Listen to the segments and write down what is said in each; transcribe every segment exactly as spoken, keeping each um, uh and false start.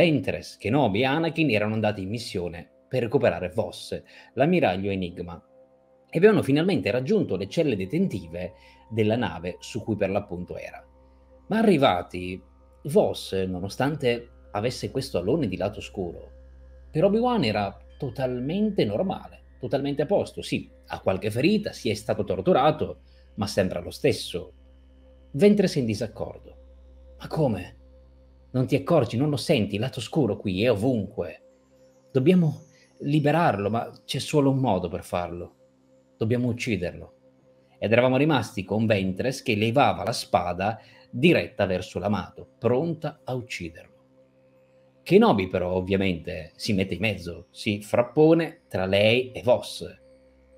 Ventress, Kenobi e Anakin erano andati in missione per recuperare Voss, l'ammiraglio Enigma, e avevano finalmente raggiunto le celle detentive della nave su cui per l'appunto era. Ma arrivati, Voss, nonostante avesse questo alone di lato scuro, per Obi-Wan era totalmente normale, totalmente a posto. Sì, ha qualche ferita, sì, è stato torturato, ma sembra lo stesso. Ventress in disaccordo. Ma come? Non ti accorgi, non lo senti, il lato scuro qui è ovunque. Dobbiamo liberarlo, ma c'è solo un modo per farlo. Dobbiamo ucciderlo. Ed eravamo rimasti con Ventress che levava la spada diretta verso l'amato, pronta a ucciderlo. Kenobi però ovviamente si mette in mezzo, si frappone tra lei e Voss.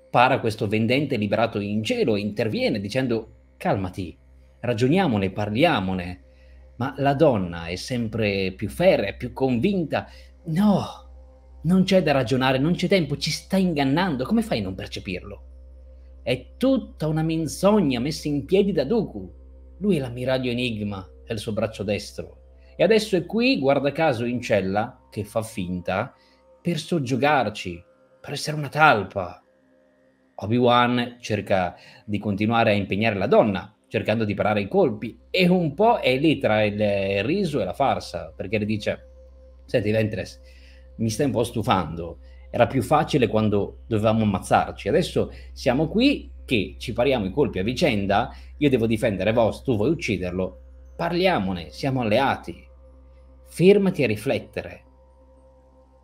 Para questo vendente liberato in cielo e interviene dicendo «Calmati, ragioniamone, parliamone». Ma la donna è sempre più ferrea, è più convinta. «No, non c'è da ragionare, non c'è tempo, ci sta ingannando, come fai a non percepirlo?» È tutta una menzogna messa in piedi da Dooku. Lui è l'ammiraglio Enigma, è il suo braccio destro. E adesso è qui, guarda caso, in cella, che fa finta, per soggiogarci, per essere una talpa. Obi-Wan cerca di continuare a impegnare la donna, cercando di parare i colpi, e un po' è lì tra il riso e la farsa, perché le dice «Senti, Ventress, mi stai un po' stufando». Era più facile quando dovevamo ammazzarci. Adesso siamo qui che ci pariamo i colpi a vicenda. Io devo difendere Voss, tu vuoi ucciderlo. Parliamone, siamo alleati. Fermati a riflettere.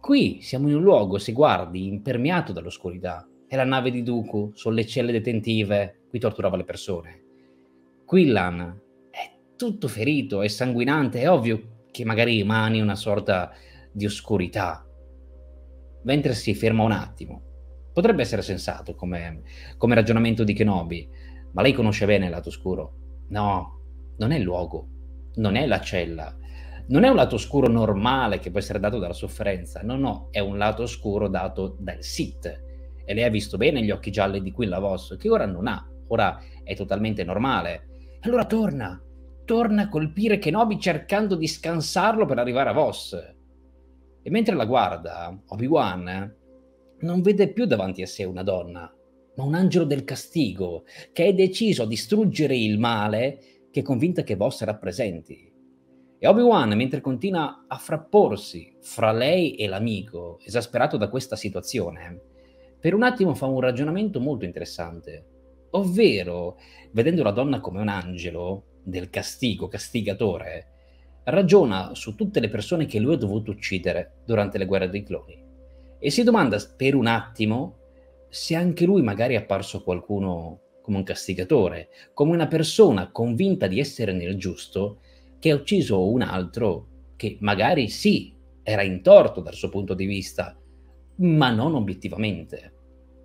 Qui siamo in un luogo, se guardi, impermeato dall'oscurità. È la nave di Dooku, sono le celle detentive. Qui torturava le persone. Quillan è tutto ferito, è sanguinante. È ovvio che magari emani una sorta di oscurità. Mentre si ferma un attimo. Potrebbe essere sensato come, come ragionamento di Kenobi, ma lei conosce bene il lato oscuro. No, non è il luogo, non è la cella, non è un lato oscuro normale che può essere dato dalla sofferenza, no, no, è un lato oscuro dato dal Sith. E lei ha visto bene gli occhi gialli di Quillan Vos, che ora non ha, ora è totalmente normale. Allora torna, torna a colpire Kenobi cercando di scansarlo per arrivare a Vos. E mentre la guarda, Obi-Wan non vede più davanti a sé una donna, ma un angelo del castigo che è deciso a distruggere il male che è convinta che Voss rappresenti. E Obi-Wan, mentre continua a frapporsi fra lei e l'amico, esasperato da questa situazione, per un attimo fa un ragionamento molto interessante, ovvero, vedendo la donna come un angelo del castigo, castigatore, ragiona su tutte le persone che lui ha dovuto uccidere durante le guerre dei cloni e si domanda per un attimo se anche lui magari è apparso a qualcuno come un castigatore, come una persona convinta di essere nel giusto che ha ucciso un altro che magari sì, era in torto dal suo punto di vista, ma non obiettivamente.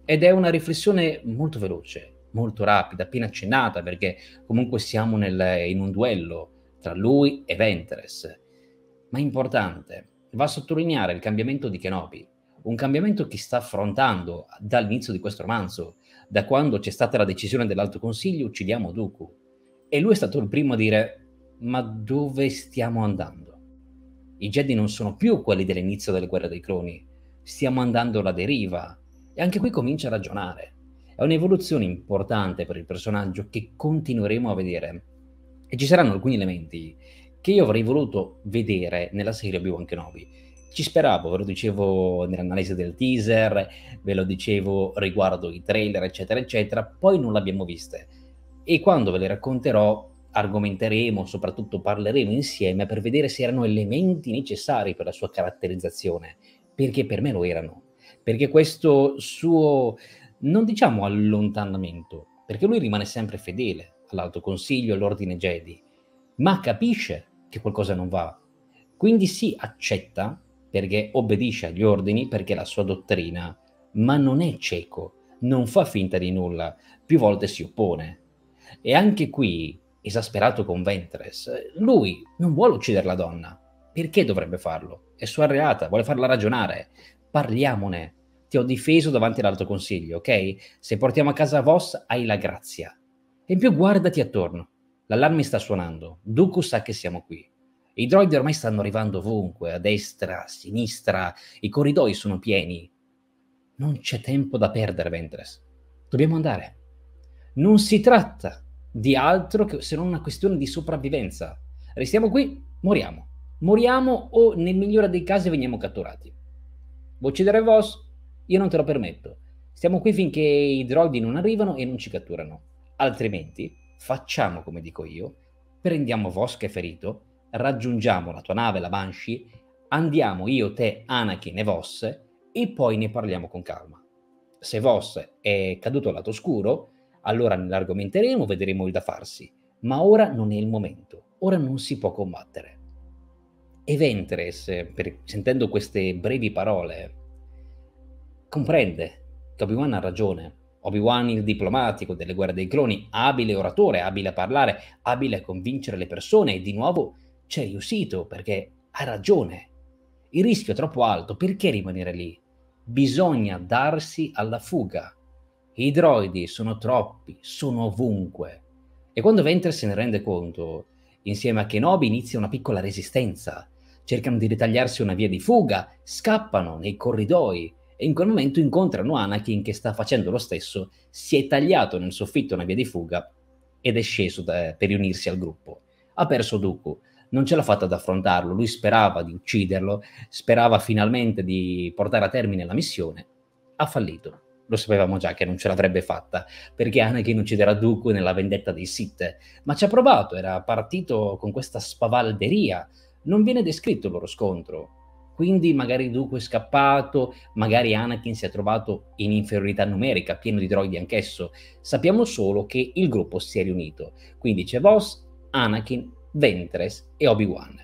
Ed è una riflessione molto veloce, molto rapida, appena accennata, perché comunque siamo nel, in un duello tra lui e Ventress. Ma importante, va a sottolineare il cambiamento di Kenobi, un cambiamento che sta affrontando dall'inizio di questo romanzo, da quando c'è stata la decisione dell'Alto Consiglio, uccidiamo Dooku. E lui è stato il primo a dire, ma dove stiamo andando? I Jedi non sono più quelli dell'inizio delle guerre dei cloni, stiamo andando alla deriva. E anche qui comincia a ragionare. È un'evoluzione importante per il personaggio che continueremo a vedere. E ci saranno alcuni elementi che io avrei voluto vedere nella serie Obi-Wan Kenobi. Ci speravo, ve lo dicevo nell'analisi del teaser, ve lo dicevo riguardo i trailer, eccetera, eccetera. Poi non l'abbiamo viste. E quando ve le racconterò, argomenteremo, soprattutto parleremo insieme per vedere se erano elementi necessari per la sua caratterizzazione. Perché per me lo erano. Perché questo suo, non diciamo allontanamento, perché lui rimane sempre fedele all'Alto Consiglio, all'Ordine Jedi, ma capisce che qualcosa non va, quindi si accetta perché obbedisce agli ordini, perché è la sua dottrina, ma non è cieco, non fa finta di nulla, più volte si oppone. E anche qui, esasperato con Ventress, lui non vuole uccidere la donna, perché dovrebbe farlo? È sua reata, vuole farla ragionare, parliamone, ti ho difeso davanti all'Alto Consiglio, ok? Se portiamo a casa Voss hai la grazia. E in più guardati attorno, l'allarme sta suonando, Dooku sa che siamo qui, I droidi ormai stanno arrivando ovunque, a destra, a sinistra, i corridoi sono pieni. Non c'è tempo da perdere, Ventress. Dobbiamo andare. Non si tratta di altro che, se non una questione di sopravvivenza. Restiamo qui, moriamo. Moriamo o, nel migliore dei casi, veniamo catturati. Vuoi uccidere Vos? Io non te lo permetto. Stiamo qui finché i droidi non arrivano e non ci catturano. Altrimenti, facciamo come dico io, prendiamo Vos che è ferito, raggiungiamo la tua nave, la Banshee, andiamo io, te, Anakin e Vos, e poi ne parliamo con calma. Se Vos è caduto al lato oscuro, allora ne argomenteremo, vedremo il da farsi. Ma ora non è il momento, ora non si può combattere. E Ventress, per, sentendo queste brevi parole, comprende che Obi-Wan ha ragione. Obi-Wan, il diplomatico delle Guerre dei Cloni, abile oratore, abile a parlare, abile a convincere le persone, e di nuovo c'è riuscito, perché ha ragione. Il rischio è troppo alto, perché rimanere lì? Bisogna darsi alla fuga. I droidi sono troppi, sono ovunque. E quando Ventress se ne rende conto, insieme a Kenobi inizia una piccola resistenza. Cercano di ritagliarsi una via di fuga, scappano nei corridoi e in quel momento incontrano Anakin che sta facendo lo stesso, si è tagliato nel soffitto una via di fuga ed è sceso da, per riunirsi al gruppo. Ha perso Dooku, non ce l'ha fatta ad affrontarlo, lui sperava di ucciderlo, sperava finalmente di portare a termine la missione, ha fallito. Lo sapevamo già che non ce l'avrebbe fatta, perché Anakin ucciderà Dooku nella vendetta dei Sith, ma ci ha provato, era partito con questa spavalderia, non viene descritto il loro scontro. Quindi magari Dooku è scappato, magari Anakin si è trovato in inferiorità numerica, pieno di droidi anch'esso. Sappiamo solo che il gruppo si è riunito. Quindi c'è Voss, Anakin, Ventress e Obi-Wan.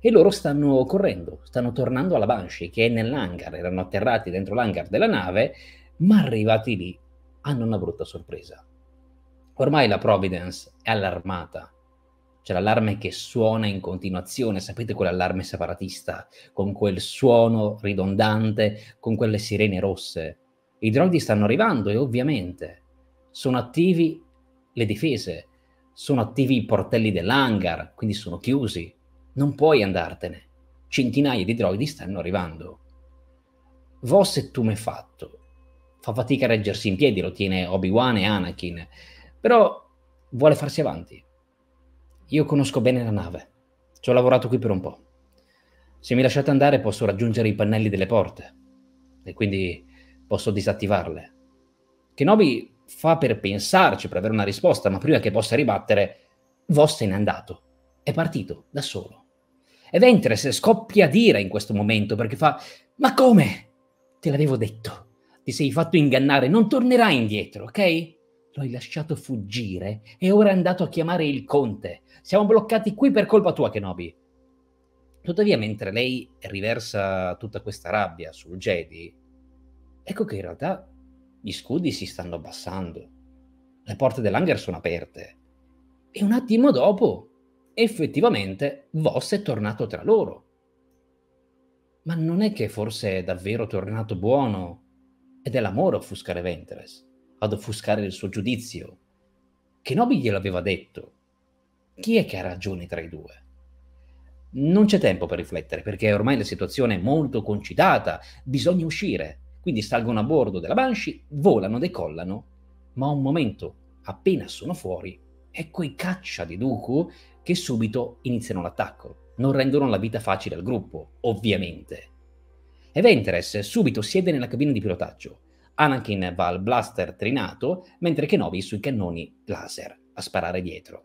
E loro stanno correndo, stanno tornando alla Banshee, che è nell'hangar, erano atterrati dentro l'hangar della nave, ma arrivati lì hanno una brutta sorpresa. Ormai la Providence è allarmata. C'è l'allarme che suona in continuazione, sapete quell'allarme separatista, con quel suono ridondante, con quelle sirene rosse. I droidi stanno arrivando e ovviamente sono attivi le difese, sono attivi i portelli dell'hangar, quindi sono chiusi. Non puoi andartene. Centinaia di droidi stanno arrivando. Voss è tumefatto. Fa fatica a reggersi in piedi, lo tiene Obi-Wan e Anakin, però vuole farsi avanti. Io conosco bene la nave, ci ho lavorato qui per un po'. Se mi lasciate andare posso raggiungere i pannelli delle porte e quindi posso disattivarle. Kenobi fa per pensarci, per avere una risposta, ma prima che possa ribattere, Voss se n'è andato, è partito da solo. E Ventress scoppia d'ira in questo momento perché fa «Ma come? Te l'avevo detto, ti sei fatto ingannare, non tornerai indietro, ok?» L'hai lasciato fuggire e ora è andato a chiamare il conte. Siamo bloccati qui per colpa tua, Kenobi. Tuttavia, mentre lei riversa tutta questa rabbia sul Jedi, ecco che in realtà gli scudi si stanno abbassando. Le porte dell'hangar sono aperte. E un attimo dopo, effettivamente, Voss è tornato tra loro. Ma non è che forse è davvero tornato buono? Ed è l'amore a offuscare Ventress, ad offuscare il suo giudizio. Kenobi gliel'aveva detto. Chi è che ha ragione tra i due? Non c'è tempo per riflettere, perché ormai la situazione è molto concitata, bisogna uscire. Quindi salgono a bordo della Banshee, volano, decollano, ma un momento, appena sono fuori, ecco i caccia di Dooku che subito iniziano l'attacco. Non rendono la vita facile al gruppo, ovviamente. E Ventress subito siede nella cabina di pilotaggio. Anakin va al blaster trinato, mentre Kenobi sui cannoni laser a sparare dietro.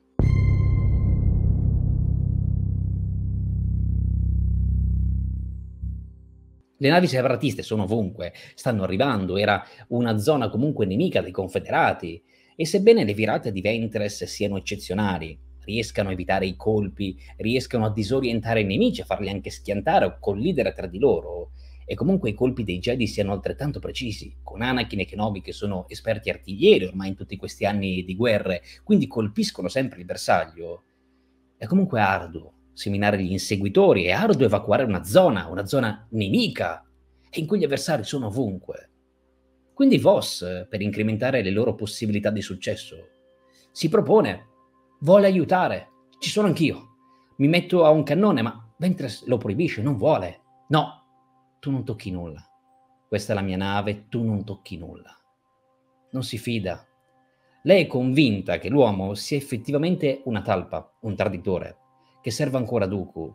Le navi separatiste sono ovunque, stanno arrivando, era una zona comunque nemica dei Confederati, e sebbene le virate di Ventress siano eccezionali, riescano a evitare i colpi, riescano a disorientare i nemici, a farli anche schiantare o collidere tra di loro, e comunque i colpi dei Jedi siano altrettanto precisi, con Anakin e Kenobi che sono esperti artiglieri ormai in tutti questi anni di guerre, quindi colpiscono sempre il bersaglio. È comunque arduo seminare gli inseguitori, è arduo evacuare una zona, una zona nemica, e in cui gli avversari sono ovunque. Quindi Voss, per incrementare le loro possibilità di successo, si propone, vuole aiutare, ci sono anch'io, mi metto a un cannone, ma Ventress lo proibisce, non vuole. No, tu non tocchi nulla. Questa è la mia nave, tu non tocchi nulla. Non si fida. Lei è convinta che l'uomo sia effettivamente una talpa, un traditore, che serva ancora a Dooku.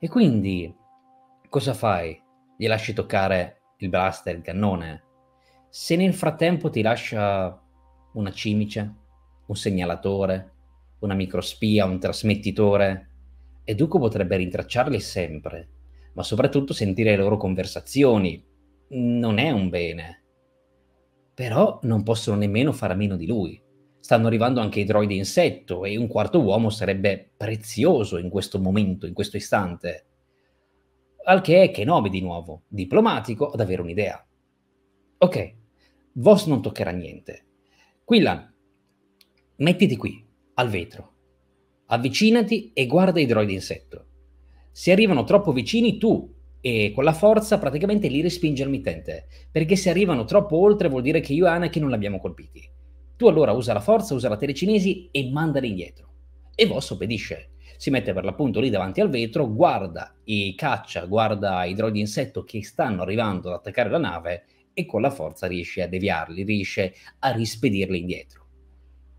E quindi, cosa fai? Gli lasci toccare il blaster, il cannone? Se nel frattempo ti lascia una cimice, un segnalatore, una microspia, un trasmettitore, e Dooku potrebbe rintracciarli sempre, ma soprattutto sentire le loro conversazioni. Non è un bene. Però non possono nemmeno fare a meno di lui. Stanno arrivando anche i droidi insetto e un quarto uomo sarebbe prezioso in questo momento, in questo istante. Al che è Kenobi di nuovo, diplomatico, ad avere un'idea. Ok, Voss non toccherà niente. Quillan, mettiti qui, al vetro. Avvicinati e guarda i droidi insetto. Se arrivano troppo vicini, tu... e con la forza praticamente li respinge al mittente, perché se arrivano troppo oltre vuol dire che io e Anakin non l'abbiamo colpiti. Tu allora usa la forza, usa la telecinesi e mandali indietro. E Voss obbedisce. Si mette per l'appunto lì davanti al vetro, guarda i caccia, guarda i droidi insetto che stanno arrivando ad attaccare la nave e con la forza riesce a deviarli, riesce a rispedirli indietro.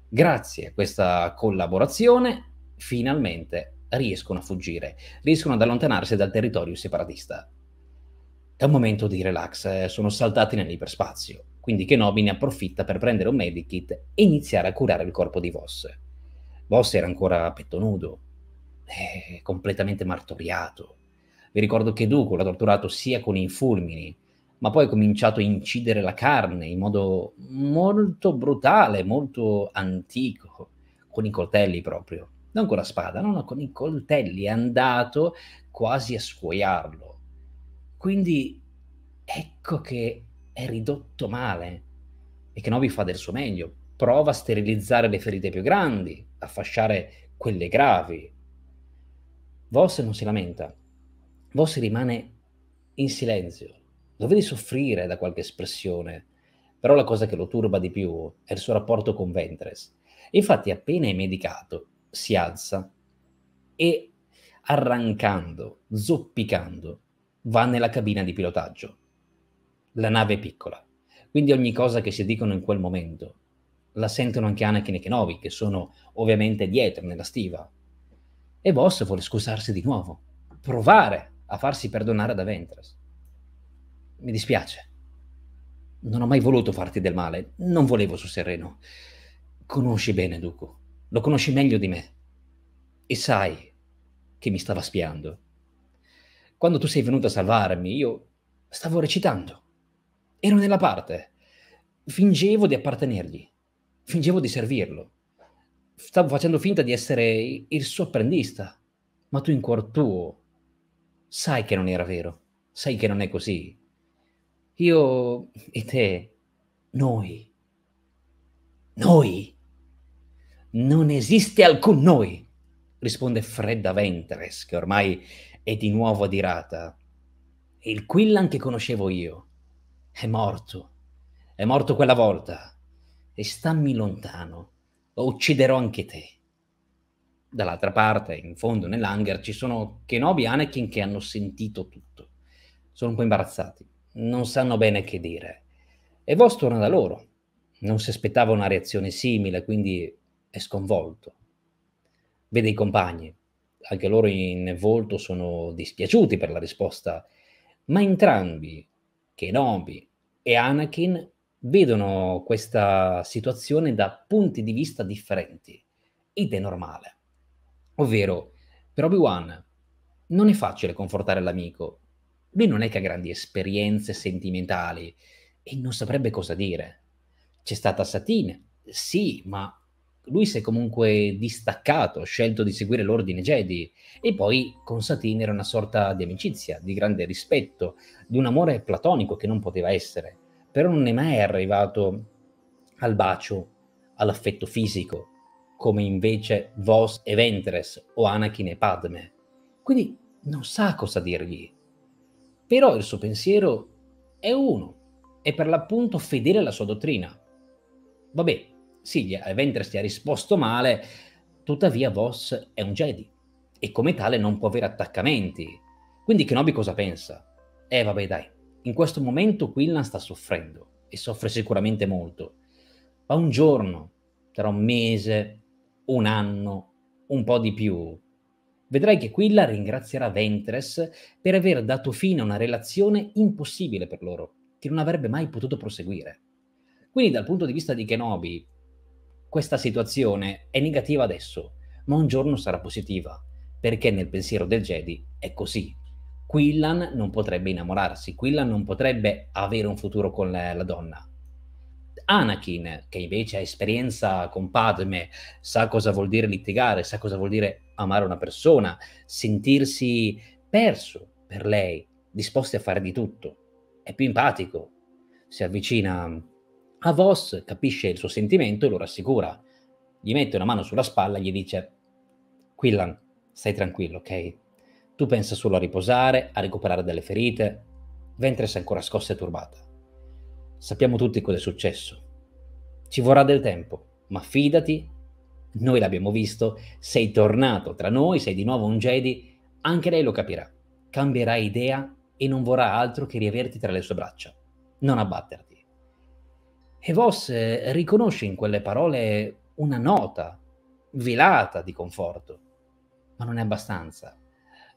Grazie a questa collaborazione, finalmente riescono a fuggire, riescono ad allontanarsi dal territorio separatista. È un momento di relax, sono saltati nell'iperspazio, quindi Kenobi ne approfitta per prendere un medikit e iniziare a curare il corpo di Voss. Voss era ancora a petto nudo, eh, completamente martoriato. Vi ricordo che Dooku l'ha torturato sia con i fulmini, ma poi ha cominciato a incidere la carne in modo molto brutale, molto antico, con i coltelli proprio. Non con la spada, no, no, con i coltelli, è andato quasi a scuoiarlo. Quindi ecco che è ridotto male e Kenobi fa del suo meglio. Prova a sterilizzare le ferite più grandi, a fasciare quelle gravi. Voss non si lamenta. Voss rimane in silenzio. Lo vedi soffrire da qualche espressione, però la cosa che lo turba di più è il suo rapporto con Ventress. Infatti appena è medicato, si alza e, arrancando, zoppicando, va nella cabina di pilotaggio. La nave è piccola, quindi ogni cosa che si dicono in quel momento la sentono anche Anakin e Kenobi, che sono ovviamente dietro nella stiva. E Voss vuole scusarsi di nuovo, provare a farsi perdonare da Ventress. Mi dispiace, non ho mai voluto farti del male, non volevo sul sereno. Conosci bene Dooku. Lo conosci meglio di me e sai che mi stava spiando. Quando tu sei venuto a salvarmi, io stavo recitando. Ero nella parte. Fingevo di appartenergli. Fingevo di servirlo. Stavo facendo finta di essere il suo apprendista. Ma tu in cuor tuo sai che non era vero. Sai che non è così. Io e te, noi, noi... Non esiste alcun noi, risponde fredda Ventress, che ormai è di nuovo adirata. Il Quillan che conoscevo io è morto, è morto quella volta, e stammi lontano, o ucciderò anche te. Dall'altra parte, in fondo, nell'hangar, ci sono Kenobi e Anakin che hanno sentito tutto. Sono un po' imbarazzati, non sanno bene che dire. E Voss torna da loro. Non si aspettava una reazione simile, quindi... è sconvolto. Vede i compagni, anche loro in volto sono dispiaciuti per la risposta, ma entrambi, Kenobi e Anakin, vedono questa situazione da punti di vista differenti, ed è normale. Ovvero, per Obi-Wan non è facile confortare l'amico, lui non è che ha grandi esperienze sentimentali e non saprebbe cosa dire. C'è stata Satine, sì, ma lui si è comunque distaccato, scelto di seguire l'ordine Jedi, e poi con Satine era una sorta di amicizia, di grande rispetto, di un amore platonico che non poteva essere, però non è mai arrivato al bacio, all'affetto fisico, come invece Voss e Ventress o Anakin e Padme. Quindi non sa cosa dirgli, però il suo pensiero è uno, è per l'appunto fedele alla sua dottrina. Vabbè. Sì, Ventress ti ha risposto male, tuttavia Voss è un Jedi, e come tale non può avere attaccamenti. Quindi Kenobi cosa pensa? Eh vabbè dai, in questo momento Quillan sta soffrendo e soffre sicuramente molto, ma un giorno, tra un mese, un anno, un po' di più, vedrai che Quillan ringrazierà Ventress per aver dato fine a una relazione impossibile per loro, che non avrebbe mai potuto proseguire. Quindi dal punto di vista di Kenobi questa situazione è negativa adesso, ma un giorno sarà positiva, perché nel pensiero del Jedi è così. Quillan non potrebbe innamorarsi, Quillan non potrebbe avere un futuro con la, la donna. Anakin, che invece ha esperienza con Padme, sa cosa vuol dire litigare, sa cosa vuol dire amare una persona, sentirsi perso per lei, disposti a fare di tutto. È più empatico, si avvicina a Voss, capisce il suo sentimento e lo rassicura. Gli mette una mano sulla spalla e gli dice: Quillan, stai tranquillo, ok? Tu pensa solo a riposare, a recuperare dalle ferite. Ventress è ancora scossa e turbata. Sappiamo tutti cosa è successo. Ci vorrà del tempo, ma fidati, noi l'abbiamo visto, sei tornato tra noi, sei di nuovo un Jedi, anche lei lo capirà, cambierà idea e non vorrà altro che riaverti tra le sue braccia, non abbatterti. E Voss riconosce in quelle parole una nota velata di conforto, ma non è abbastanza.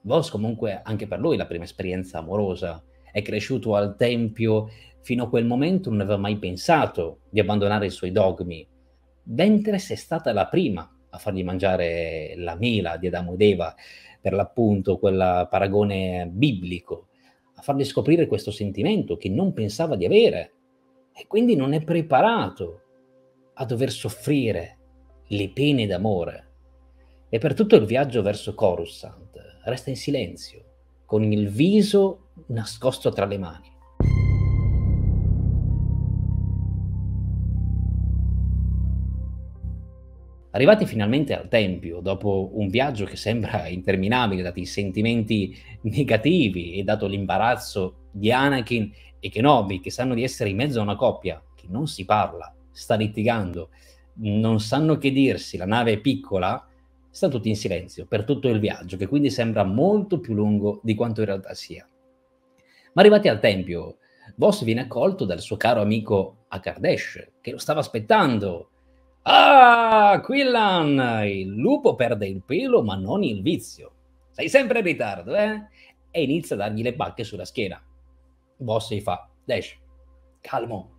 Voss comunque, anche per lui, la prima esperienza amorosa, è cresciuto al tempio, fino a quel momento non aveva mai pensato di abbandonare i suoi dogmi. Ventress è stata la prima a fargli mangiare la mela di Adamo ed Eva, per l'appunto quel paragone biblico, a fargli scoprire questo sentimento che non pensava di avere, e quindi non è preparato a dover soffrire le pene d'amore. E per tutto il viaggio verso Coruscant resta in silenzio, con il viso nascosto tra le mani. Arrivati finalmente al tempio, dopo un viaggio che sembra interminabile, dati i sentimenti negativi e dato l'imbarazzo di Anakin e Kenobi, che sanno di essere in mezzo a una coppia che non si parla, sta litigando, non sanno che dirsi, la nave è piccola, stanno tutti in silenzio per tutto il viaggio, che quindi sembra molto più lungo di quanto in realtà sia. Ma arrivati al tempio, Voss viene accolto dal suo caro amico Akar Desh, che lo stava aspettando. Ah, Quillan, il lupo perde il pelo ma non il vizio. Sei sempre in ritardo, eh? E inizia a dargli le pacche sulla schiena. Voss gli fa: Desh, calmo,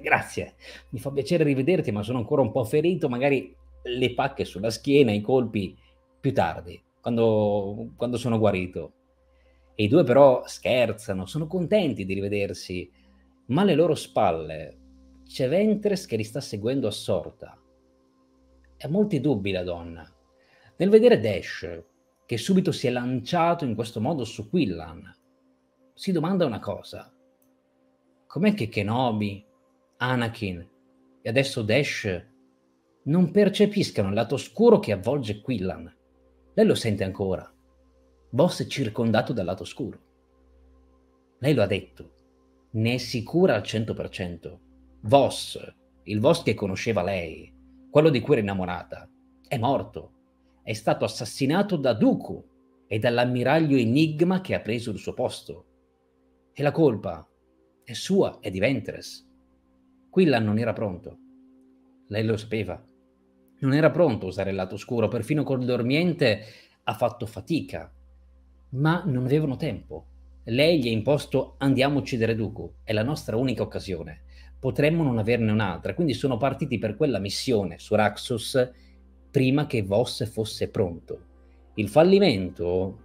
grazie, mi fa piacere rivederti ma sono ancora un po' ferito, magari le pacche sulla schiena, i colpi, più tardi, quando, quando sono guarito. E i due però scherzano, sono contenti di rivedersi, ma alle loro spalle c'è Ventress che li sta seguendo assorta. Ha molti dubbi la donna. Nel vedere Desh, che subito si è lanciato in questo modo su Quillan, si domanda una cosa. Com'è che Kenobi, Anakin e adesso Desh non percepiscano il lato oscuro che avvolge Quillan? Lei lo sente ancora. Voss è circondato dal lato oscuro. Lei lo ha detto. Ne è sicura al cento per cento. Voss, il Voss che conosceva lei, quello di cui era innamorata, è morto. È stato assassinato da Dooku e dall'ammiraglio Enigma che ha preso il suo posto. E la colpa è sua e di Ventress. Quillan non era pronto. Lei lo sapeva. Non era pronto a usare il lato oscuro, perfino col dormiente ha fatto fatica. Ma non avevano tempo. Lei gli ha imposto: andiamo a uccidere Dooku, è la nostra unica occasione. Potremmo non averne un'altra, quindi sono partiti per quella missione su Raxus prima che Voss fosse pronto. Il fallimento,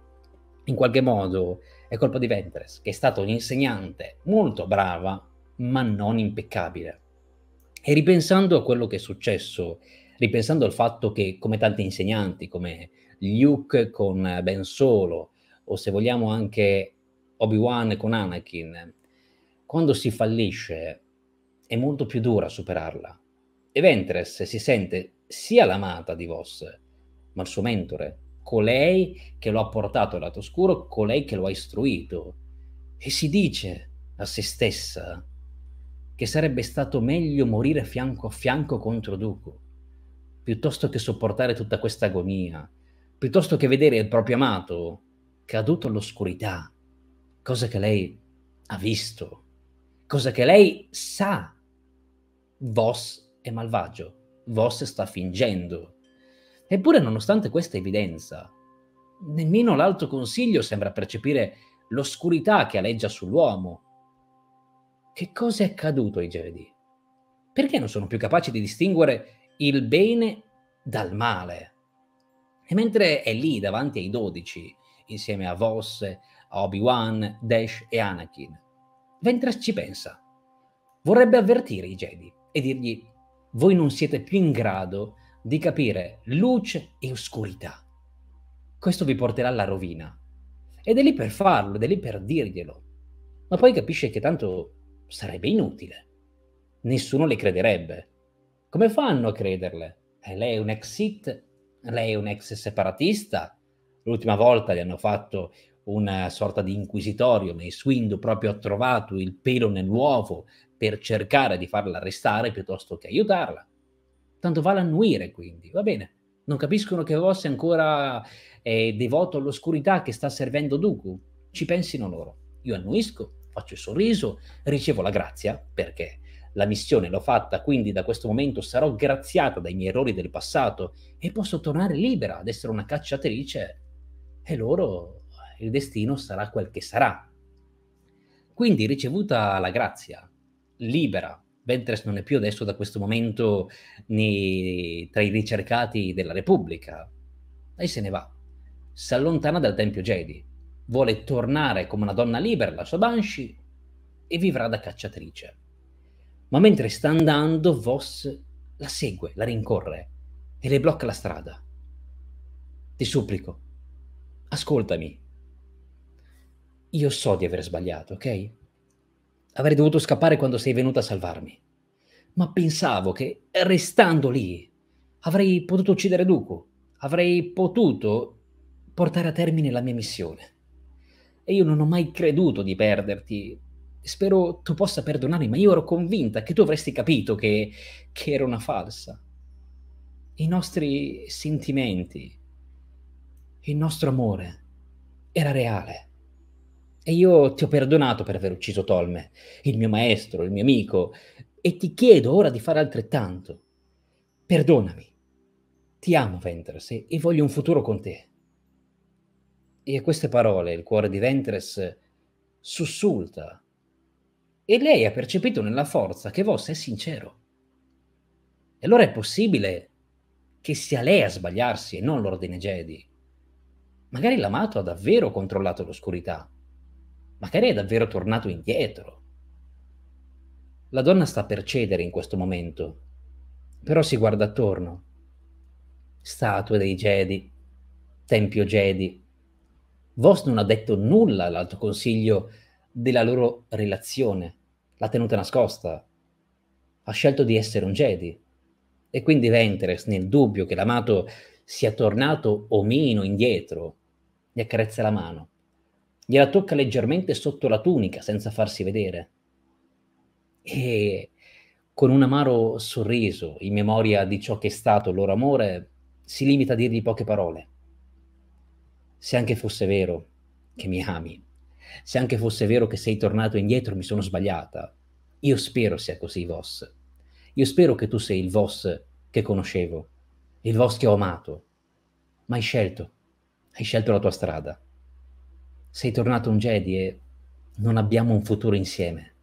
in qualche modo, è colpa di Ventress, che è stata un'insegnante molto brava, ma non impeccabile. E ripensando a quello che è successo, ripensando al fatto che, come tanti insegnanti, come Luke con Ben Solo, o se vogliamo anche Obi-Wan con Anakin, quando si fallisce è molto più dura superarla. E Ventress si sente sia l'amata di Voss, ma il suo mentore, colei che lo ha portato al lato oscuro, colei che lo ha istruito, e si dice a se stessa che sarebbe stato meglio morire fianco a fianco contro Dooku, piuttosto che sopportare tutta questa agonia, piuttosto che vedere il proprio amato caduto all'oscurità, cosa che lei ha visto, cosa che lei sa. Voss è malvagio, Voss sta fingendo. Eppure, nonostante questa evidenza, nemmeno l'Alto Consiglio sembra percepire l'oscurità che aleggia sull'uomo. Che cosa è accaduto ai Jedi? Perché non sono più capaci di distinguere il bene dal male? E mentre è lì davanti ai dodici, insieme a Voss, a Obi-Wan, Dash e Anakin, Ventress ci pensa. Vorrebbe avvertire i Jedi e dirgli: voi non siete più in grado di capire luce e oscurità. Questo vi porterà alla rovina. Ed è lì per farlo, ed è lì per dirglielo. Ma poi capisce che tanto sarebbe inutile. Nessuno le crederebbe. Come fanno a crederle? Eh, lei è un ex Sith, lei è un ex separatista. L'ultima volta gli hanno fatto una sorta di inquisitorio, ma Windu proprio ha trovato il pelo nell'uovo per cercare di farla arrestare piuttosto che aiutarla. Tanto vale annuire, quindi, va bene. Non capiscono che Voss è ancora eh, devoto all'oscurità che sta servendo Dooku. Ci pensino loro. Io annuisco, faccio il sorriso, ricevo la grazia, perché la missione l'ho fatta, quindi da questo momento sarò graziata dai miei errori del passato e posso tornare libera ad essere una cacciatrice. E loro, il destino sarà quel che sarà. Quindi, ricevuta la grazia, libera, Ventress non è più adesso da questo momento né tra i ricercati della Repubblica. Lei se ne va, si allontana dal Tempio Jedi, vuole tornare come una donna libera alla sua Banshee e vivrà da cacciatrice. Ma mentre sta andando, Voss la segue, la rincorre e le blocca la strada. Ti supplico, ascoltami. Io so di aver sbagliato, ok? Avrei dovuto scappare quando sei venuta a salvarmi. Ma pensavo che, restando lì, avrei potuto uccidere Dooku. Avrei potuto portare a termine la mia missione. E io non ho mai creduto di perderti. Spero tu possa perdonarmi, ma io ero convinta che tu avresti capito che, che era una falsa. I nostri sentimenti, il nostro amore, era reale. E io ti ho perdonato per aver ucciso Tholme, il mio maestro, il mio amico, e ti chiedo ora di fare altrettanto. Perdonami. Ti amo, Ventress, e, e voglio un futuro con te. E a queste parole il cuore di Ventress sussulta, e lei ha percepito nella forza che Voss è sincero. E allora è possibile che sia lei a sbagliarsi e non l'ordine Jedi. Magari l'amato ha davvero controllato l'oscurità. Magari è davvero tornato indietro. La donna sta per cedere in questo momento, però si guarda attorno. Statue dei Jedi, Tempio Jedi. Voss non ha detto nulla all'Alto Consiglio della loro relazione, l'ha tenuta nascosta. Ha scelto di essere un Jedi. E quindi Ventress, nel dubbio che l'amato sia tornato o meno indietro, gli accarezza la mano. Gliela tocca leggermente sotto la tunica, senza farsi vedere. E con un amaro sorriso, in memoria di ciò che è stato il loro amore, si limita a dirgli poche parole. Se anche fosse vero che mi ami, se anche fosse vero che sei tornato indietro, mi sono sbagliata. Io spero sia così, Voss. Io spero che tu sei il Voss che conoscevo, il Voss che ho amato. Ma hai scelto, hai scelto la tua strada. Sei tornato un Jedi e non abbiamo un futuro insieme.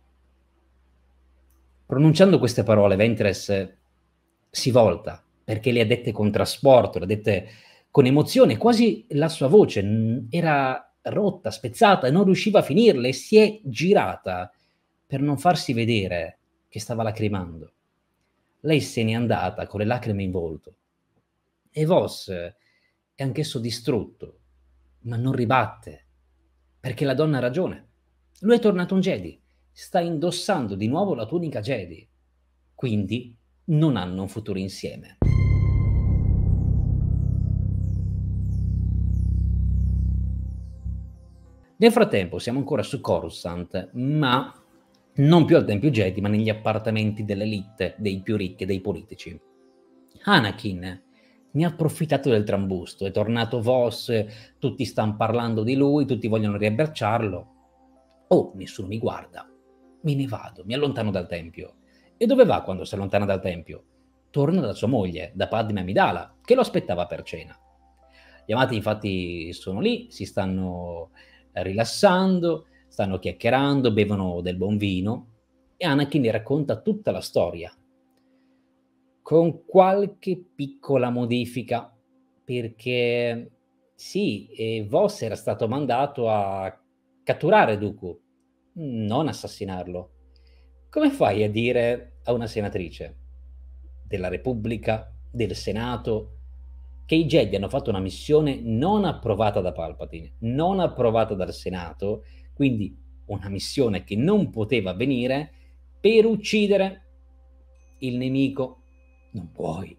Pronunciando queste parole, Ventress si volta, perché le ha dette con trasporto, le ha dette con emozione, quasi la sua voce era rotta, spezzata, non riusciva a finirle, e si è girata per non farsi vedere che stava lacrimando. Lei se n'è andata con le lacrime in volto. E Voss è anch'esso distrutto, ma non ribatte. Perché la donna ha ragione. Lui è tornato un Jedi. Sta indossando di nuovo la tunica Jedi. Quindi non hanno un futuro insieme. Nel frattempo siamo ancora su Coruscant, ma non più al Tempio Jedi, ma negli appartamenti dell'elite, dei più ricchi, dei politici. Anakin ne ha approfittato del trambusto, è tornato Voss, tutti stanno parlando di lui, tutti vogliono riabbracciarlo. Oh, nessuno mi guarda, me ne vado, mi allontano dal tempio. E dove va quando si allontana dal tempio? Torna da sua moglie, da Padme Amidala, che lo aspettava per cena. Gli amati infatti sono lì, si stanno rilassando, stanno chiacchierando, bevono del buon vino e Anakin ne racconta tutta la storia, con qualche piccola modifica, perché sì, e Voss era stato mandato a catturare Dooku, non assassinarlo. Come fai a dire a una senatrice della Repubblica, del Senato, che i Jedi hanno fatto una missione non approvata da Palpatine, non approvata dal Senato, quindi una missione che non poteva avvenire, per uccidere il nemico? Non puoi.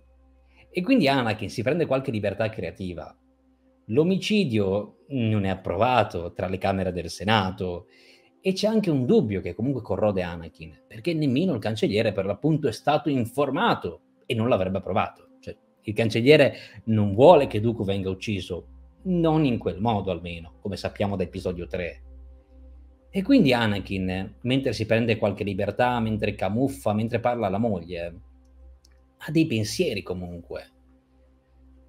E quindi Anakin si prende qualche libertà creativa. L'omicidio non è approvato tra le Camere del Senato e c'è anche un dubbio che comunque corrode Anakin, perché nemmeno il cancelliere per l'appunto è stato informato e non l'avrebbe approvato. Cioè, il cancelliere non vuole che Dooku venga ucciso, non in quel modo almeno, come sappiamo da episodio tre. E quindi Anakin, mentre si prende qualche libertà, mentre camuffa, mentre parla alla moglie, ha dei pensieri comunque.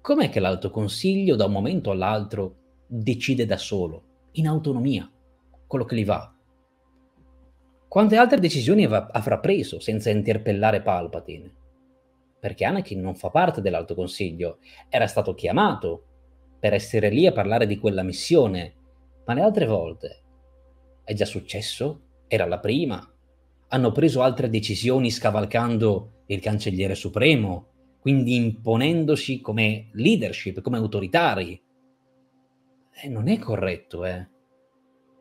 Com'è che l'Alto Consiglio da un momento all'altro decide da solo, in autonomia, quello che gli va? Quante altre decisioni avrà preso senza interpellare Palpatine? Perché Anakin non fa parte dell'Alto Consiglio, era stato chiamato per essere lì a parlare di quella missione, ma le altre volte è già successo, era la prima, hanno preso altre decisioni scavalcando il cancelliere supremo, quindi imponendosi come leadership, come autoritari. Eh, non è corretto, eh.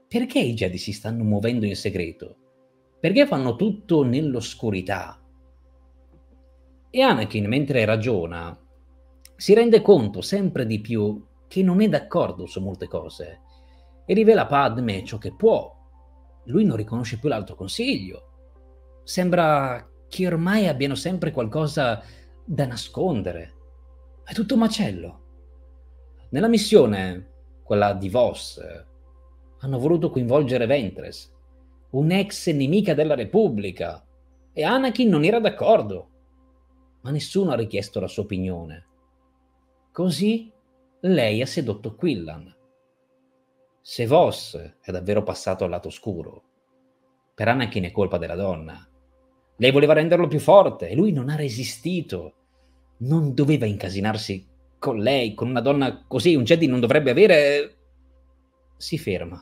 Perché i Jedi si stanno muovendo in segreto? Perché fanno tutto nell'oscurità? E Anakin, mentre ragiona, si rende conto sempre di più che non è d'accordo su molte cose e rivela a Padme ciò che può. Lui non riconosce più l'Alto Consiglio. Sembra che ormai abbiano sempre qualcosa da nascondere. È tutto un macello. Nella missione, quella di Voss, hanno voluto coinvolgere Ventress, un'ex nemica della Repubblica, e Anakin non era d'accordo, ma nessuno ha richiesto la sua opinione. Così lei ha sedotto Quillan. Se Voss è davvero passato al lato oscuro, per Anakin è colpa della donna. Lei voleva renderlo più forte e lui non ha resistito. Non doveva incasinarsi con lei, con una donna così, un Jedi non dovrebbe avere... Si ferma,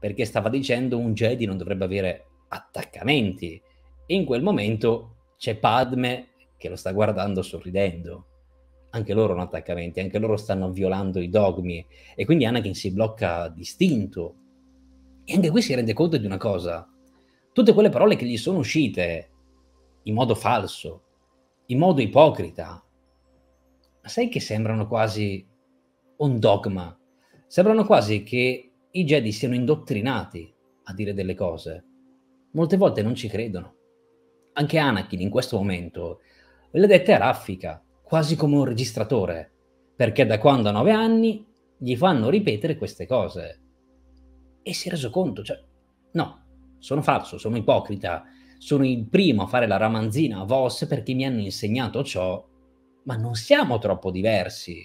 perché stava dicendo un Jedi non dovrebbe avere attaccamenti. E in quel momento c'è Padme che lo sta guardando sorridendo. Anche loro hanno attaccamenti, anche loro stanno violando i dogmi. E quindi Anakin si blocca distinto. E anche qui si rende conto di una cosa. Tutte quelle parole che gli sono uscite in modo falso, in modo ipocrita, ma sai che sembrano quasi un dogma, sembrano quasi che i Jedi siano indottrinati a dire delle cose. Molte volte non ci credono. Anche Anakin in questo momento le dette a raffica, quasi come un registratore, perché da quando ha nove anni gli fanno ripetere queste cose. E si è reso conto, cioè, no, sono falso, sono ipocrita, sono il primo a fare la ramanzina a Voss perché mi hanno insegnato ciò, ma non siamo troppo diversi.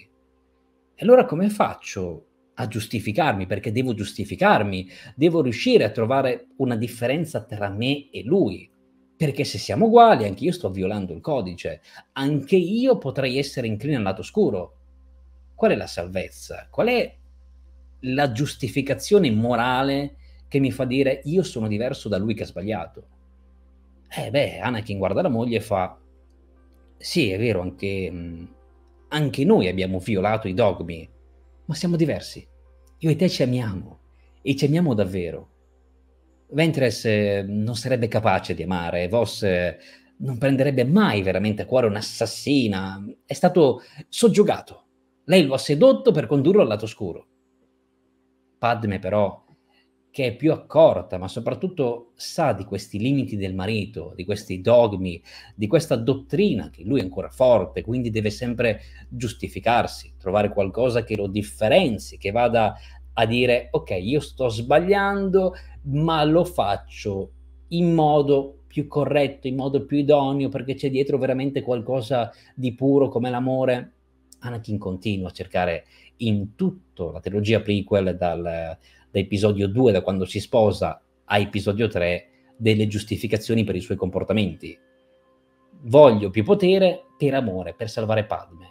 E allora come faccio a giustificarmi? Perché devo giustificarmi, devo riuscire a trovare una differenza tra me e lui, perché se siamo uguali anche io sto violando il codice, anche io potrei essere incline al lato oscuro. Qual è la salvezza? Qual è la giustificazione morale che mi fa dire io sono diverso da lui che ha sbagliato? Eh beh, Anakin guarda la moglie e fa sì, è vero, anche, anche noi abbiamo violato i dogmi, ma siamo diversi. Io e te ci amiamo, e ci amiamo davvero. Ventress non sarebbe capace di amare, Voss non prenderebbe mai veramente a cuore un'assassina, è stato soggiogato. Lei lo ha sedotto per condurlo al lato oscuro. Padme però, che è più accorta, ma soprattutto sa di questi limiti del marito, di questi dogmi, di questa dottrina che lui è ancora forte, quindi deve sempre giustificarsi, trovare qualcosa che lo differenzi, che vada a dire ok, io sto sbagliando, ma lo faccio in modo più corretto, in modo più idoneo, perché c'è dietro veramente qualcosa di puro come l'amore. Anakin continua a cercare in tutta la trilogia prequel, dal da episodio due, da quando si sposa, a episodio tre, delle giustificazioni per i suoi comportamenti. Voglio più potere per amore, per salvare Padme.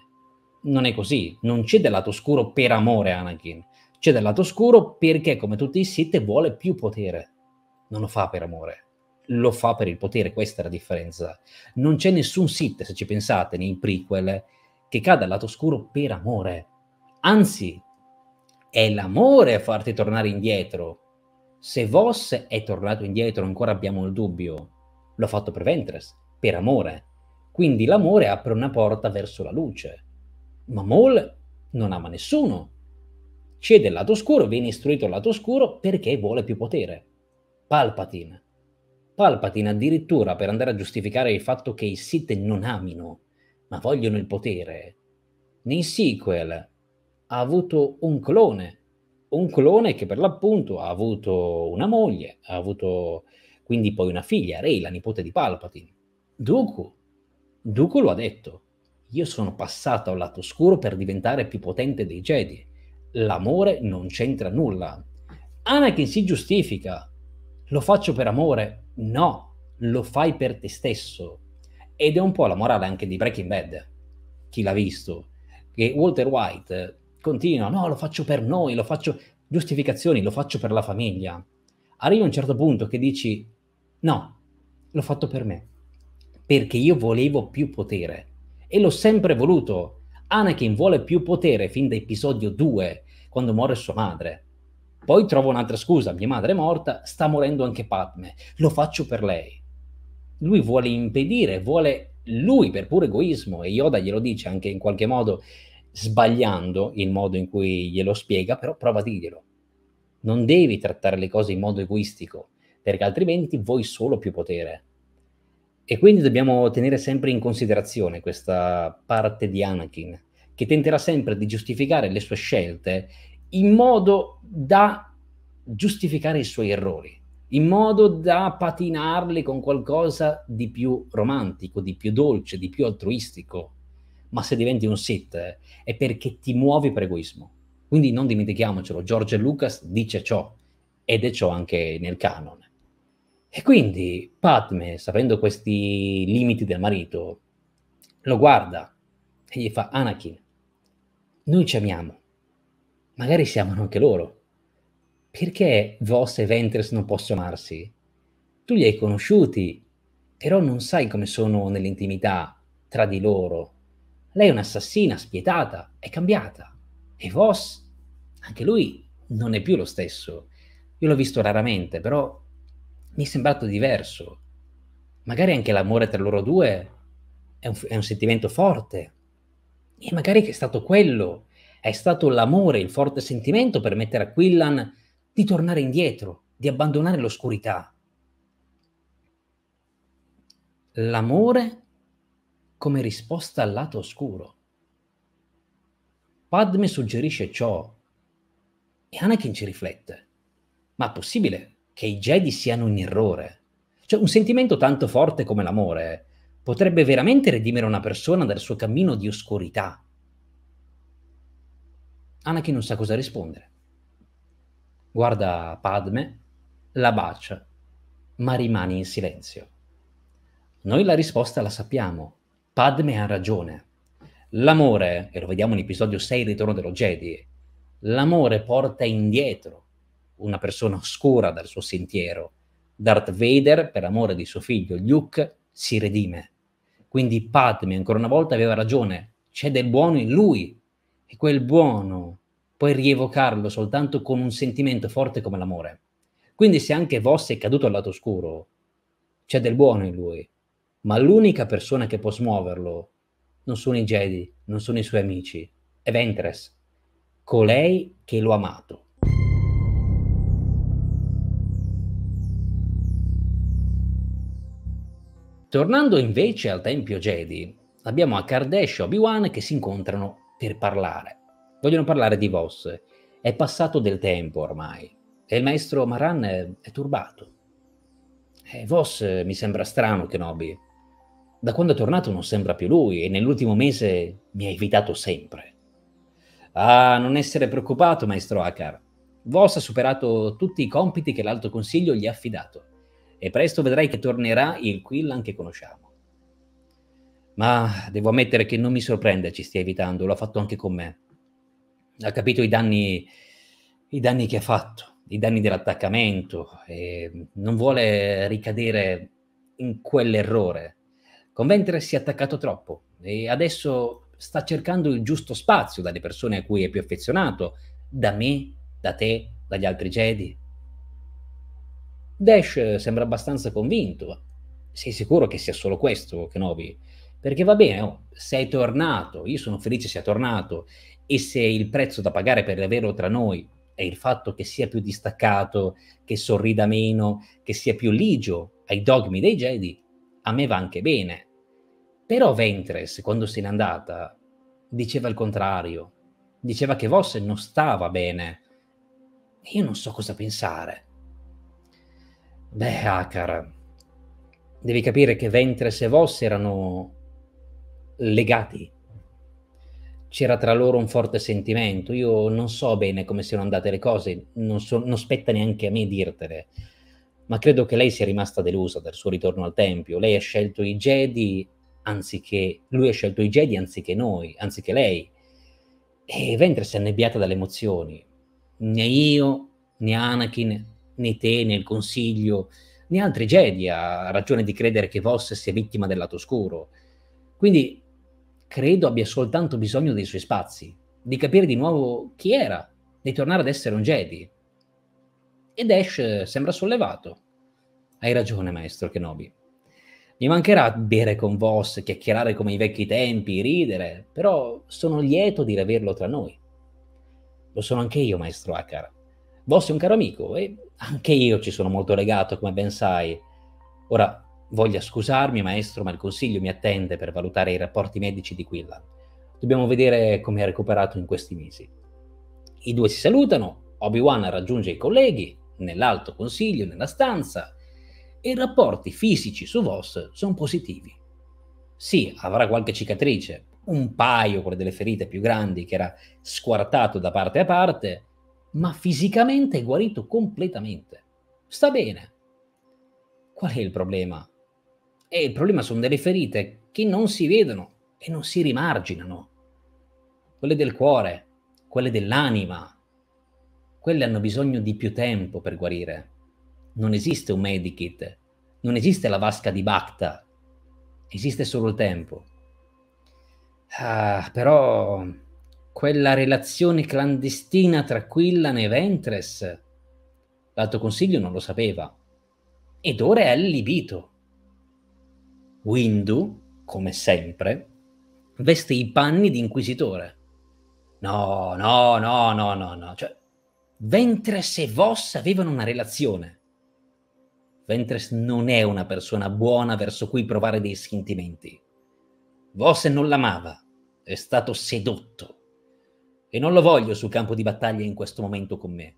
Non è così, non c'è del lato oscuro per amore Anakin, c'è del lato oscuro perché, come tutti i Sith, vuole più potere. Non lo fa per amore, lo fa per il potere, questa è la differenza. Non c'è nessun Sith, se ci pensate, nei prequel, che cade al lato oscuro per amore. Anzi, è l'amore a farti tornare indietro. Se Voss è tornato indietro, ancora abbiamo il dubbio, l'ho fatto per Ventress, per amore. Quindi l'amore apre una porta verso la luce. Ma Maul non ama nessuno. Cede al lato oscuro, viene istruito al lato oscuro perché vuole più potere. Palpatine. Palpatine addirittura, per andare a giustificare il fatto che i Sith non amino, ma vogliono il potere, nei sequel ha avuto un clone, un clone che per l'appunto ha avuto una moglie, ha avuto quindi poi una figlia, Rey, la nipote di Palpatine. Dooku, Dooku lo ha detto, io sono passato al lato oscuro per diventare più potente dei Jedi, l'amore non c'entra nulla. Anakin si giustifica, lo faccio per amore, no, lo fai per te stesso, ed è un po' la morale anche di Breaking Bad, chi l'ha visto, che Walter White continua, no, lo faccio per noi, lo faccio, giustificazioni, lo faccio per la famiglia. Arriva un certo punto che dici, no, l'ho fatto per me, perché io volevo più potere, e l'ho sempre voluto. Anakin vuole più potere fin da episodio due, quando muore sua madre. Poi trova un'altra scusa, mia madre è morta, sta morendo anche Padme, lo faccio per lei. Lui vuole impedire, vuole lui per puro egoismo, e Yoda glielo dice anche in qualche modo, sbagliando il modo in cui glielo spiega, però prova a dirglielo. Non devi trattare le cose in modo egoistico, perché altrimenti vuoi solo più potere. E quindi dobbiamo tenere sempre in considerazione questa parte di Anakin, che tenterà sempre di giustificare le sue scelte in modo da giustificare i suoi errori, in modo da patinarli con qualcosa di più romantico, di più dolce, di più altruistico. Ma se diventi un Sith è perché ti muovi per egoismo. Quindi non dimentichiamocelo, George Lucas dice ciò, ed è ciò anche nel canon. E quindi Padme, sapendo questi limiti del marito, lo guarda e gli fa, Anakin, noi ci amiamo, magari si amano anche loro. Perché Voss e Ventress non possono amarsi? Tu li hai conosciuti, però non sai come sono nell'intimità tra di loro. Lei è un'assassina spietata, è cambiata. E Voss, anche lui, non è più lo stesso. Io l'ho visto raramente, però mi è sembrato diverso. Magari anche l'amore tra loro due è un, è un sentimento forte. E magari che è stato quello, è stato l'amore, il forte sentimento per mettere a Quillan di tornare indietro, di abbandonare l'oscurità. L'amore come risposta al lato oscuro. Padme suggerisce ciò e Anakin ci riflette. Ma è possibile che i Jedi siano in errore? Cioè, un sentimento tanto forte come l'amore potrebbe veramente redimere una persona dal suo cammino di oscurità. Anakin non sa cosa rispondere. Guarda Padme, la bacia, ma rimane in silenzio. Noi la risposta la sappiamo. Padme ha ragione. L'amore, e lo vediamo in episodio sei, Ritorno dello Jedi, l'amore porta indietro una persona oscura dal suo sentiero. Darth Vader, per amore di suo figlio Luke, si redime. Quindi Padme, ancora una volta, aveva ragione. C'è del buono in lui. E quel buono puoi rievocarlo soltanto con un sentimento forte come l'amore. Quindi se anche Voss è caduto al lato oscuro, c'è del buono in lui, ma l'unica persona che può smuoverlo non sono i Jedi, non sono i suoi amici, è Ventress, colei che lo ha amato. Tornando invece al Tempio Jedi, abbiamo Akar Desh e Obi-Wan che si incontrano per parlare. Vogliono parlare di Voss. È passato del tempo ormai e il maestro Maran è, è turbato. Eh, Voss mi sembra strano, Kenobi. Da quando è tornato non sembra più lui e nell'ultimo mese mi ha evitato sempre. Ah, non essere preoccupato, maestro Akar. Voss ha superato tutti i compiti che l'Alto Consiglio gli ha affidato e presto vedrai che tornerà il Quillan che conosciamo. Ma devo ammettere che non mi sorprende ci stia evitando, l'ha fatto anche con me. Ha capito i danni, i danni che ha fatto, i danni dell'attaccamento e non vuole ricadere in quell'errore. Con Ventress si è attaccato troppo e adesso sta cercando il giusto spazio dalle persone a cui è più affezionato, da me, da te, dagli altri Jedi. Dash sembra abbastanza convinto. Sei sicuro che sia solo questo, Kenobi? Perché va bene, oh, sei tornato, io sono felice sia tornato, e se il prezzo da pagare per l'averlo tra noi è il fatto che sia più distaccato, che sorrida meno, che sia più ligio ai dogmi dei Jedi, a me va anche bene. Però Ventress, quando se n'è andata, diceva il contrario. Diceva che Voss non stava bene. Io non so cosa pensare. Beh, Akar, devi capire che Ventress e Voss erano legati. C'era tra loro un forte sentimento. Io non so bene come siano andate le cose. Non, so, non spetta neanche a me dirtele. Ma credo che lei sia rimasta delusa dal suo ritorno al Tempio. Lei ha scelto i Jedi... anziché lui ha scelto i Jedi anziché noi, anziché lei. E Ventress è annebbiata dalle emozioni. Né io, né Anakin, né te, né il Consiglio, né altri Jedi ha ragione di credere che Voss sia vittima del lato oscuro. Quindi credo abbia soltanto bisogno dei suoi spazi, di capire di nuovo chi era, di tornare ad essere un Jedi. E Dash sembra sollevato. Hai ragione, maestro Kenobi. Mi mancherà bere con Voss, chiacchierare come i vecchi tempi, ridere, però sono lieto di averlo tra noi. Lo sono anche io, maestro Akar. Voss è un caro amico e anche io ci sono molto legato, come ben sai. Ora, voglio scusarmi, maestro, ma il Consiglio mi attende per valutare i rapporti medici di Quillan. Dobbiamo vedere come ha recuperato in questi mesi. I due si salutano, Obi-Wan raggiunge i colleghi, nell'Alto Consiglio, nella stanza... I rapporti fisici su Voss sono positivi. Sì, avrà qualche cicatrice, un paio con delle ferite più grandi che era squartato da parte a parte, ma fisicamente è guarito completamente. Sta bene. Qual è il problema? E il problema sono delle ferite che non si vedono e non si rimarginano. Quelle del cuore, quelle dell'anima, quelle hanno bisogno di più tempo per guarire. Non esiste un medikit, non esiste la vasca di Bacta, esiste solo il tempo. Ah, però quella relazione clandestina tra Quillan e Ventress, l'Alto Consiglio non lo sapeva, ed ora è allibito. Windu, come sempre, veste i panni di inquisitore. No, no, no, no, no, no, cioè Ventress e Voss avevano una relazione. Ventress non è una persona buona verso cui provare dei sentimenti. Voss non l'amava, è stato sedotto. E non lo voglio sul campo di battaglia in questo momento con me.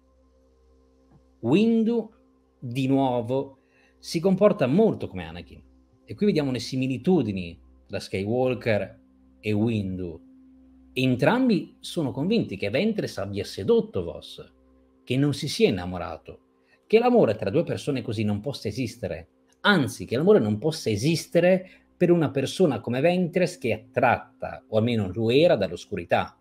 Windu, di nuovo, si comporta molto come Anakin. E qui vediamo le similitudini tra Skywalker e Windu. Entrambi sono convinti che Ventress abbia sedotto Voss, che non si sia innamorato. Che l'amore tra due persone così non possa esistere, anzi che l'amore non possa esistere per una persona come Ventress che è attratta, o almeno lo era, dall'oscurità.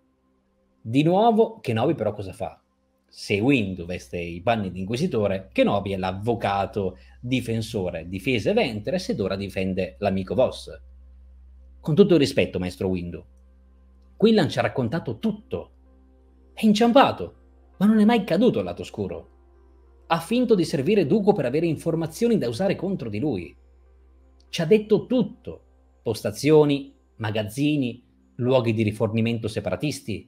Di nuovo Kenobi però cosa fa? Se Windu veste i panni di inquisitore, Kenobi è l'avvocato difensore, difese Ventress ed ora difende l'amico Voss. Con tutto il rispetto, maestro Windu, Quillan ci ha raccontato tutto, è inciampato, ma non è mai caduto al lato oscuro. Ha finto di servire Dooku per avere informazioni da usare contro di lui. Ci ha detto tutto. Postazioni, magazzini, luoghi di rifornimento separatisti.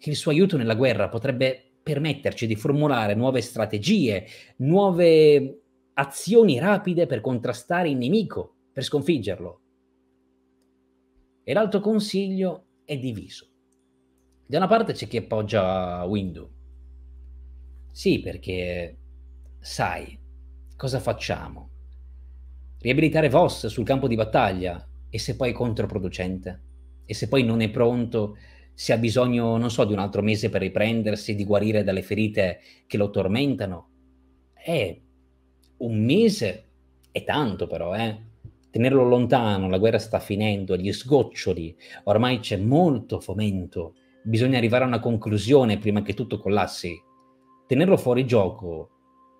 Il suo aiuto nella guerra potrebbe permetterci di formulare nuove strategie, nuove azioni rapide per contrastare il nemico, per sconfiggerlo. E l'altro consiglio è diviso. Da una parte c'è chi appoggia Windu. Sì, perché sai, cosa facciamo? Riabilitare Voss sul campo di battaglia, e se poi è controproducente? E se poi non è pronto, se ha bisogno, non so, di un altro mese per riprendersi, di guarire dalle ferite che lo tormentano? Eh, un mese è tanto però, eh. Tenerlo lontano, la guerra sta finendo, gli sgoccioli, ormai c'è molto fomento. Bisogna arrivare a una conclusione prima che tutto collassi. Tenerlo fuori gioco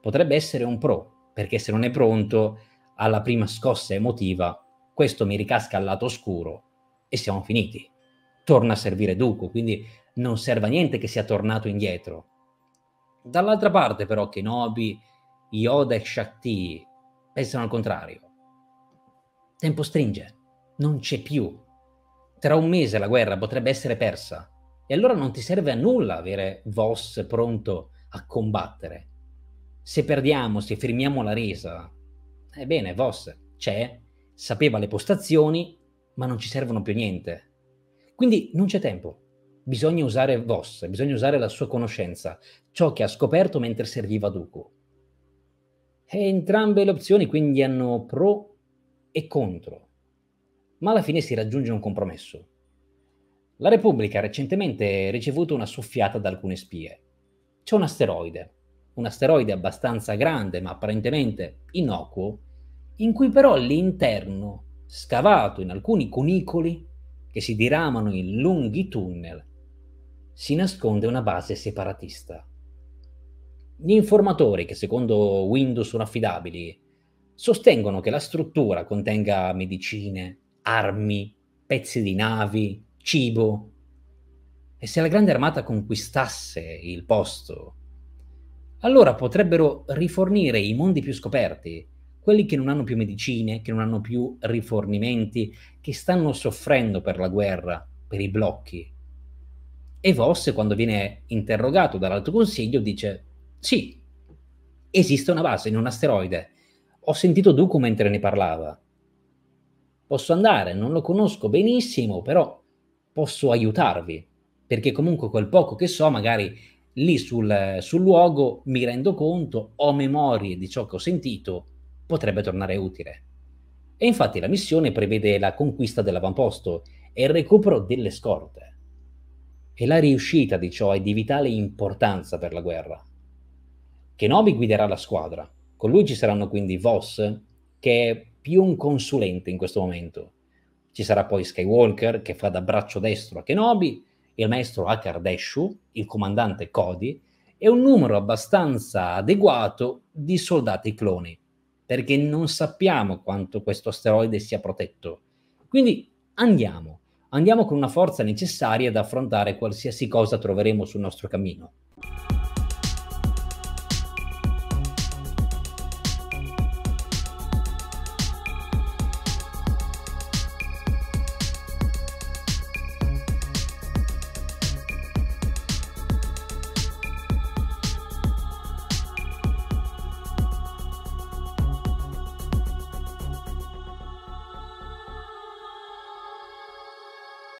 potrebbe essere un pro, perché se non è pronto alla prima scossa emotiva, questo mi ricasca al lato oscuro e siamo finiti. Torna a servire Dooku, quindi non serve a niente che sia tornato indietro. Dall'altra parte però Kenobi, Yoda e Shakti pensano al contrario. Tempo stringe, non c'è più. Tra un mese la guerra potrebbe essere persa. E allora non ti serve a nulla avere Voss pronto a combattere. Se perdiamo, se firmiamo la resa, ebbene, Voss c'è, sapeva le postazioni, ma non ci servono più niente. Quindi non c'è tempo. Bisogna usare Voss, bisogna usare la sua conoscenza, ciò che ha scoperto mentre serviva Dooku. E entrambe le opzioni quindi hanno pro e contro. Ma alla fine si raggiunge un compromesso. La Repubblica ha recentemente ricevuto una soffiata da alcune spie. C'è un asteroide, un asteroide abbastanza grande ma apparentemente innocuo, in cui però l'interno, scavato in alcuni cunicoli che si diramano in lunghi tunnel, si nasconde una base separatista. Gli informatori, che secondo Windu sono affidabili, sostengono che la struttura contenga medicine, armi, pezzi di navi, cibo. E se la grande armata conquistasse il posto, allora potrebbero rifornire i mondi più scoperti, quelli che non hanno più medicine, che non hanno più rifornimenti, che stanno soffrendo per la guerra, per i blocchi. E Voss, quando viene interrogato dall'Alto Consiglio, dice: sì, esiste una base in un asteroide, ho sentito Dooku mentre ne parlava, posso andare, non lo conosco benissimo, però posso aiutarvi, perché comunque quel poco che so, magari lì sul, sul luogo mi rendo conto, ho memorie di ciò che ho sentito, potrebbe tornare utile. E infatti la missione prevede la conquista dell'avamposto e il recupero delle scorte. E la riuscita di ciò è di vitale importanza per la guerra. Kenobi guiderà la squadra, con lui ci saranno quindi Voss, che è più un consulente in questo momento. Ci sarà poi Skywalker, che fa da braccio destro a Kenobi, il maestro Akar Desh, il comandante Cody, e un numero abbastanza adeguato di soldati cloni, perché non sappiamo quanto questo asteroide sia protetto. Quindi andiamo, andiamo con una forza necessaria ad affrontare qualsiasi cosa troveremo sul nostro cammino.